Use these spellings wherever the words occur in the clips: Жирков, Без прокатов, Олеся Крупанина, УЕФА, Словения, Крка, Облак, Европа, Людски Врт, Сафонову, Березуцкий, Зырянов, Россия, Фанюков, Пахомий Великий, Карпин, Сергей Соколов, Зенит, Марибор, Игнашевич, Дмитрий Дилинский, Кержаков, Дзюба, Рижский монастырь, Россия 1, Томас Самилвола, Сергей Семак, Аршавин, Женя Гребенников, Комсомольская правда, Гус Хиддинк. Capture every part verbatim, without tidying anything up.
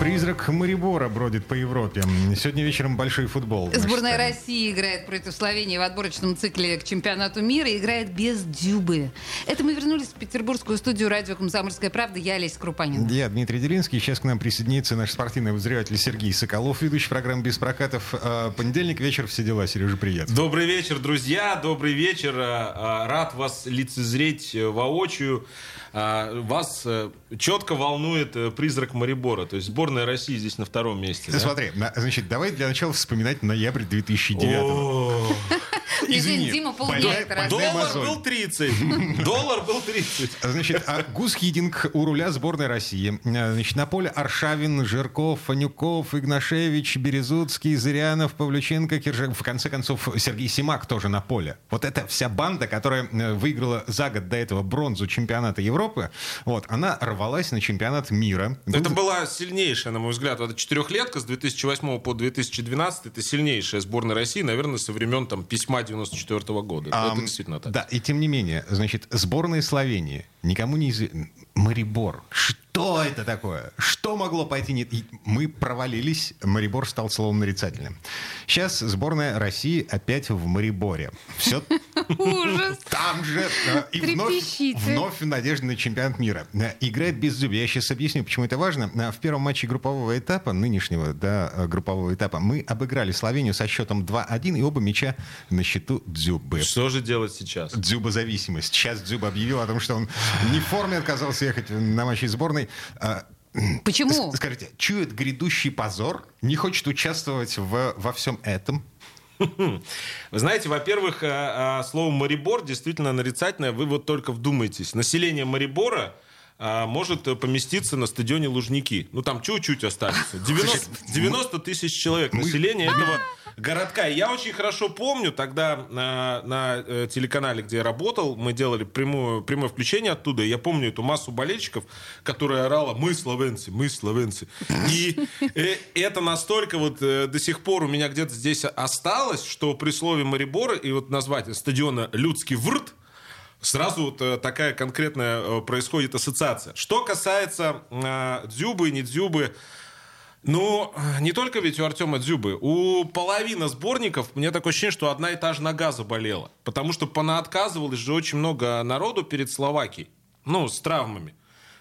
Призрак Марибора бродит по Европе. Сегодня вечером большой футбол. Сборная России играет против Словении в отборочном цикле к чемпионату мира и играет без Дзюбы. Это мы вернулись в петербургскую студию радио «Комсомольская правда». Я Олеся Крупанина. Я Дмитрий Дилинский. Сейчас к нам присоединится наш спортивный обозреватель Сергей Соколов, ведущий программы «Без прокатов». Понедельник вечер, все дела. Сережа, привет. Добрый вечер, друзья. Добрый вечер. Рад вас лицезреть воочию. Вас четко волнует призрак Марибора. То есть сборная России здесь на втором месте. Да? Смотри, на, значит, давай для начала вспоминать ноябрь две тысячи девятого. Извини, Дима полдеет. Доллар был тридцать. Доллар был тридцать. Значит, Гус Хиддинк у руля сборной России. Значит, на поле Аршавин, Жирков, Фанюков, Игнашевич, Березуцкий, Зырянов, Павлюченко, Кержаков. В конце концов, Сергей Семак тоже на поле. Вот эта вся банда, которая выиграла за год до этого бронзу чемпионата Европы, вот, она рвалась на чемпионат мира. Это была сильнейшая, на мой взгляд, вот эта четырехлетка с две тысячи восьмого по две тысячи двенадцатый, это сильнейшая сборная России, наверное, со времен там, письма девяносто четвертого года. А, это действительно так. Да, и тем не менее, значит, сборная Словении, никому не известно. Марибор. Что это такое? Что могло пойти не... Мы провалились, Марибор стал словом нарицательным. Сейчас сборная России опять в Мариборе. Все ужас. Там же. И вновь, вновь надежда на чемпионат мира. Играет без зуба. Я сейчас объясню, почему это важно. В первом матче группового этапа, нынешнего да, группового этапа, мы обыграли Словению со счетом два один и оба мяча на счету Дзюбы. Что же делать сейчас? Дзюба зависимость. Сейчас Дзюба объявил о том, что он не в форме, отказался ехать на матчи сборной. Почему? Скажите, чует грядущий позор, не хочет участвовать в, во всем этом? Вы знаете, во-первых, слово «Марибор» действительно нарицательное. Вы вот только вдумайтесь. Население Марибора может поместиться на стадионе Лужники. Ну, там чуть-чуть останется. девяносто, девяносто тысяч человек. Население этого городка. И я очень хорошо помню, тогда на, на телеканале, где я работал, мы делали прямую, прямое включение оттуда. И я помню эту массу болельщиков, которая орала «Мы словенцы, мы словенцы». И, и это настолько вот до сих пор у меня где-то здесь осталось, что при слове «Марибор» и вот назвать стадиона «Людски Врт» сразу вот такая конкретная происходит ассоциация. Что касается э, Дзюбы, не Дзюбы, ну, не только ведь у Артема Дзюбы, у половины сборников, мне такое ощущение, что одна и та же нога заболела, потому что понаотказывалось же очень много народу перед Словакией, ну, с травмами.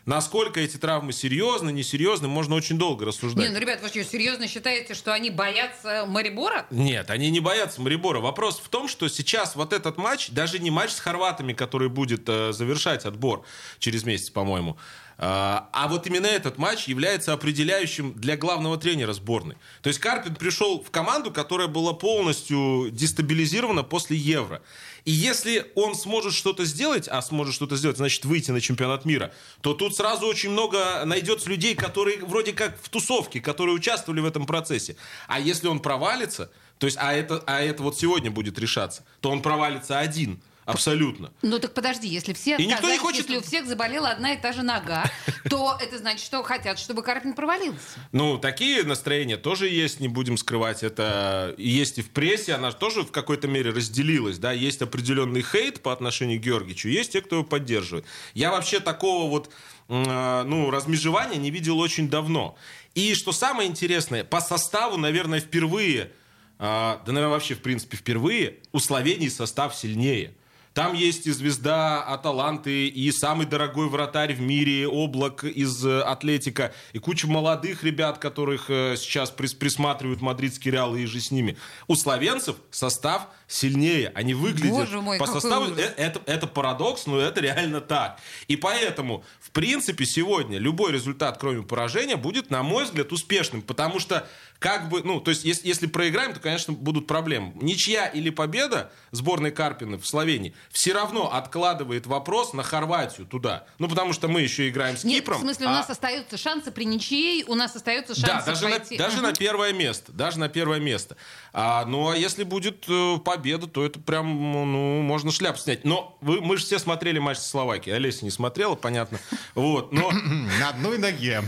Насколько эти травмы серьезны, несерьезны, можно очень долго рассуждать. Не, ну, ребят, вы что, серьезно считаете, что они боятся Марибора? Нет, они не боятся Марибора. Вопрос в том, что сейчас вот этот матч, даже не матч с хорватами, который будет э, завершать отбор через месяц, по-моему, э, а вот именно этот матч является определяющим для главного тренера сборной. То есть Карпин пришел в команду, которая была полностью дестабилизирована после Евро. И если он сможет что-то сделать, а сможет что-то сделать, значит, выйти на чемпионат мира, то тут сразу очень много найдется людей, которые вроде как в тусовке, которые участвовали в этом процессе. А если он провалится, то есть, а это, а это вот сегодня будет решаться, то он провалится один. Абсолютно. Ну так подожди, если все отказались, не хочет... если у всех заболела одна и та же нога, то это значит, что хотят, чтобы Карпин провалился. Ну, такие настроения тоже есть, не будем скрывать. Это есть и в прессе, она тоже в какой-то мере разделилась. Да? Есть определенный хейт по отношению к Георгичу, есть те, кто его поддерживает. Я вообще такого вот ну, размежевания не видел очень давно. И что самое интересное, по составу, наверное, впервые, да, наверное, вообще, в принципе, впервые у Словении состав сильнее. Там есть и звезда Аталанты, и самый дорогой вратарь в мире, Облак из Атлетика, и куча молодых ребят, которых сейчас присматривают мадридский Реал и же с ними. У словенцев состав сильнее. Они выглядят мой, по составу... Это, это парадокс, но это реально так. И поэтому, в принципе, сегодня любой результат, кроме поражения, будет, на мой взгляд, успешным. Потому что, как бы... Ну, то есть, если, если проиграем, то, конечно, будут проблемы. Ничья или победа сборной Карпина в Словении – все равно откладывает вопрос на Хорватию туда. Ну, потому что мы еще играем с Нет, Кипром. В смысле, у а... нас остаются шансы при ничьей, у нас остаются шансы да, даже пойти. На, даже на первое место. Даже на первое место. А, ну, а если будет э, победа, то это прям, ну, можно шляпу снять. Но вы, мы же все смотрели матч со Словакией. Олеся не смотрела, понятно. Вот, но... На одной ноге.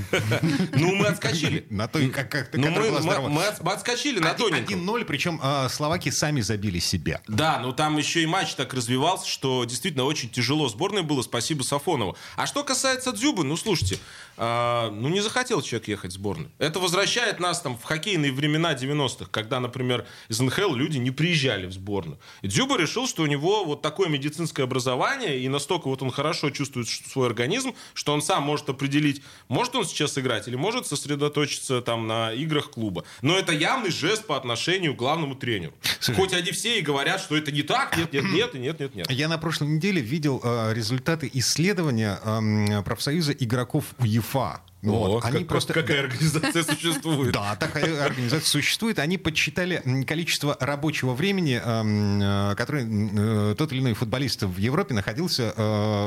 Ну, мы отскочили. На той, как ты, которая была здорова. Мы отскочили на тоненьком. один ноль, причем словаки сами забили себя. Да, но там еще и матч так развивался, что действительно очень тяжело сборной было. Спасибо Сафонову. А что касается Дзюбы, ну, слушайте, ну, не захотел человек ехать в сборную. Это возвращает нас там в хоккейные времена девяностых, когда, например, из эн ха эл люди не приезжали в сборную. И Дзюба решил, что у него вот такое медицинское образование, и настолько вот он хорошо чувствует свой организм, что он сам может определить, может он сейчас играть или может сосредоточиться там на играх клуба. Но это явный жест по отношению к главному тренеру. Слушай, хоть они все и говорят, что это не так, нет, нет, нет, нет, нет, нет. Я на прошлой неделе видел э, результаты исследования э, профсоюза игроков УЕФА. Вот. О, они как, просто... Какая организация существует? Да, такая организация существует. Они подсчитали количество рабочего времени, которое тот или иной футболист в Европе находился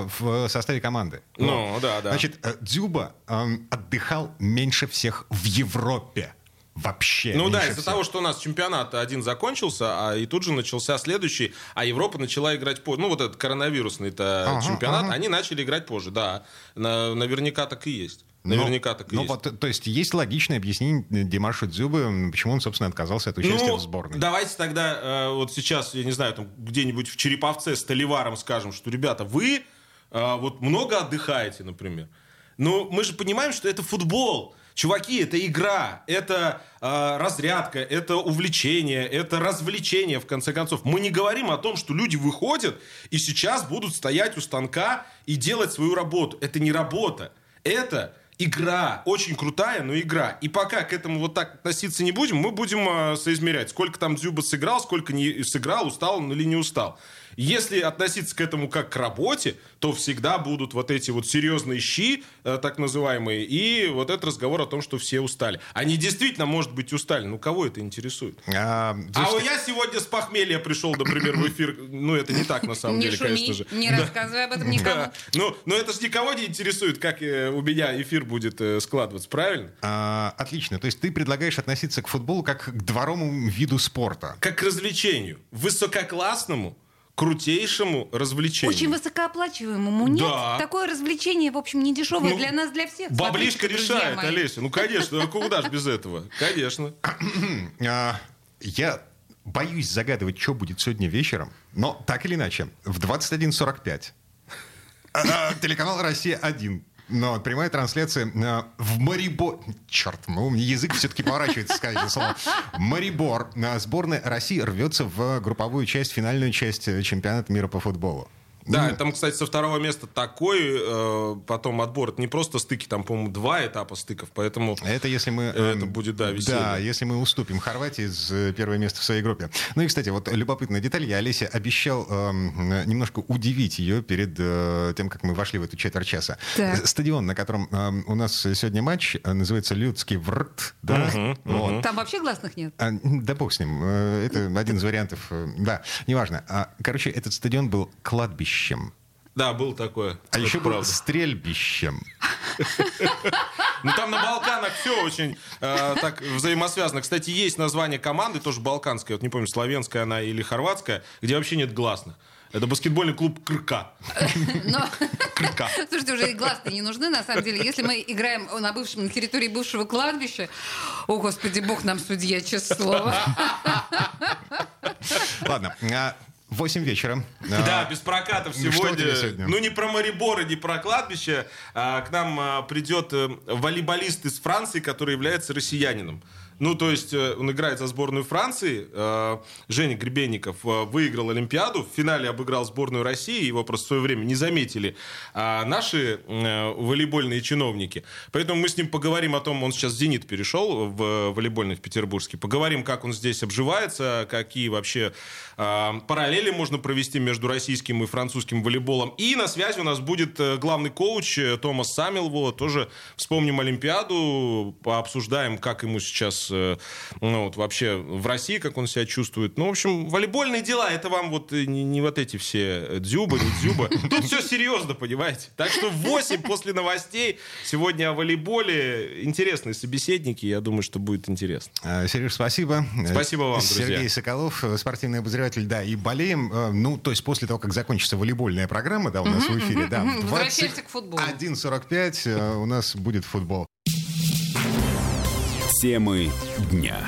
в составе команды. Ну, да, да. Значит, Дзюба отдыхал меньше всех в Европе. Вообще. Ну да, из-за всего. того, что у нас чемпионат один закончился, а и тут же начался следующий, а Европа начала играть позже. Ну вот этот коронавирусный-то ага, чемпионат, ага. они начали играть позже, да. Наверняка так и есть. Наверняка но, так и но есть. Вот, то есть есть логичное объяснение Димашу Дзюбы, почему он, собственно, отказался от участия ну, в сборной. Давайте тогда э, вот сейчас, я не знаю, там где-нибудь в Череповце с Толиваром скажем, что, ребята, вы э, вот много отдыхаете, например. Но мы же понимаем, что это футбол. Чуваки, это игра, это э, разрядка, это увлечение, это развлечение, в конце концов. Мы не говорим о том, что люди выходят и сейчас будут стоять у станка и делать свою работу. Это не работа, это... Игра. Очень крутая, но игра. И пока к этому вот так относиться не будем, мы будем э, соизмерять, сколько там Дзюба сыграл, сколько не сыграл, устал он или не устал. Если относиться к этому как к работе, то всегда будут вот эти вот серьезные щи, э, так называемые, и вот этот разговор о том, что все устали. Они действительно, может быть, устали. Ну, кого это интересует? А, а я сегодня с похмелья пришел, например, в эфир. Ну, это не так, на самом деле, конечно же. Не рассказывай об этом никому. Но это же никого не интересует, как у меня эфир будет складываться, правильно? А, отлично. То есть ты предлагаешь относиться к футболу как к дворовому виду спорта. Как к развлечению. Высококлассному, крутейшему развлечению. Очень высокооплачиваемому. Нет, да. Такое развлечение, в общем, не дешевое ну, для нас, для всех. Баблишка решает, Олеся. Ну, конечно. Куда же без этого? Конечно. Я боюсь загадывать, что будет сегодня вечером. Но так или иначе, в двадцать один сорок пять телеканал «Россия один». Но прямая трансляция э, в Марибор... Черт, ну, язык все-таки поворачивается, сказать слово. Марибор. Сборная России рвется в групповую часть, финальную часть чемпионата мира по футболу. Да, mm. там, кстати, со второго места такой э, потом отбор. Это не просто стыки, там, по-моему, два этапа стыков, поэтому... Это если мы... Э, это будет, да, веселье. Да, если мы уступим Хорватии с первое место в своей группе. Ну и, кстати, вот любопытная деталь. Я Олесе обещал э, немножко удивить ее перед э, тем, как мы вошли в эту четверть часа. Так. Стадион, на котором э, у нас сегодня матч, называется Людски Врт. Да? Uh-huh, вот. uh-huh. Там вообще гласных нет? А, да бог с ним. Это один из вариантов. Да, неважно. А, короче, этот стадион был кладбищем. Да, было такое. А еще было стрельбищем. Ну, там на Балканах все очень э, так взаимосвязано. Кстати, есть название команды, тоже балканское, вот не помню, славянская она или хорватская, где вообще нет гласных. Это баскетбольный клуб «Крка». Но... «Крка». Слушайте, уже и глаз-то не нужны, на самом деле. Если мы играем на, бывшем, на территории бывшего кладбища, о, Господи, Бог нам судья, честное слово. Ладно, восемь вечера. Да, без прокатов сегодня. сегодня. Ну, не про Мариборы, не про кладбище. К нам придет волейболист из Франции, который является россиянином. Ну, то есть он играет за сборную Франции. Женя Гребенников выиграл Олимпиаду. В финале обыграл сборную России. Его просто в свое время не заметили наши волейбольные чиновники. Поэтому мы с ним поговорим о том, он сейчас в «Зенит» перешел, в волейбольный в Петербургске. Поговорим, как он здесь обживается, какие вообще параллели можно провести между российским и французским волейболом. И на связи у нас будет главный коуч Томас Самилвола. Тоже вспомним Олимпиаду, пообсуждаем, как ему сейчас ну, вот, вообще в России, как он себя чувствует. Ну, в общем, волейбольные дела, это вам вот не, не вот эти все Дзюба, не Дзюба. Тут все серьезно, понимаете? Так что в восемь после новостей сегодня о волейболе. Интересные собеседники, я думаю, что будет интересно. Сереж, спасибо. Спасибо вам, друзья. Сергей Соколов, спортивный обозреватель, да, и болеем. Ну, то есть после того, как закончится волейбольная программа, да, у нас в эфире, да, в один сорок пять у нас будет футбол. Темы дня.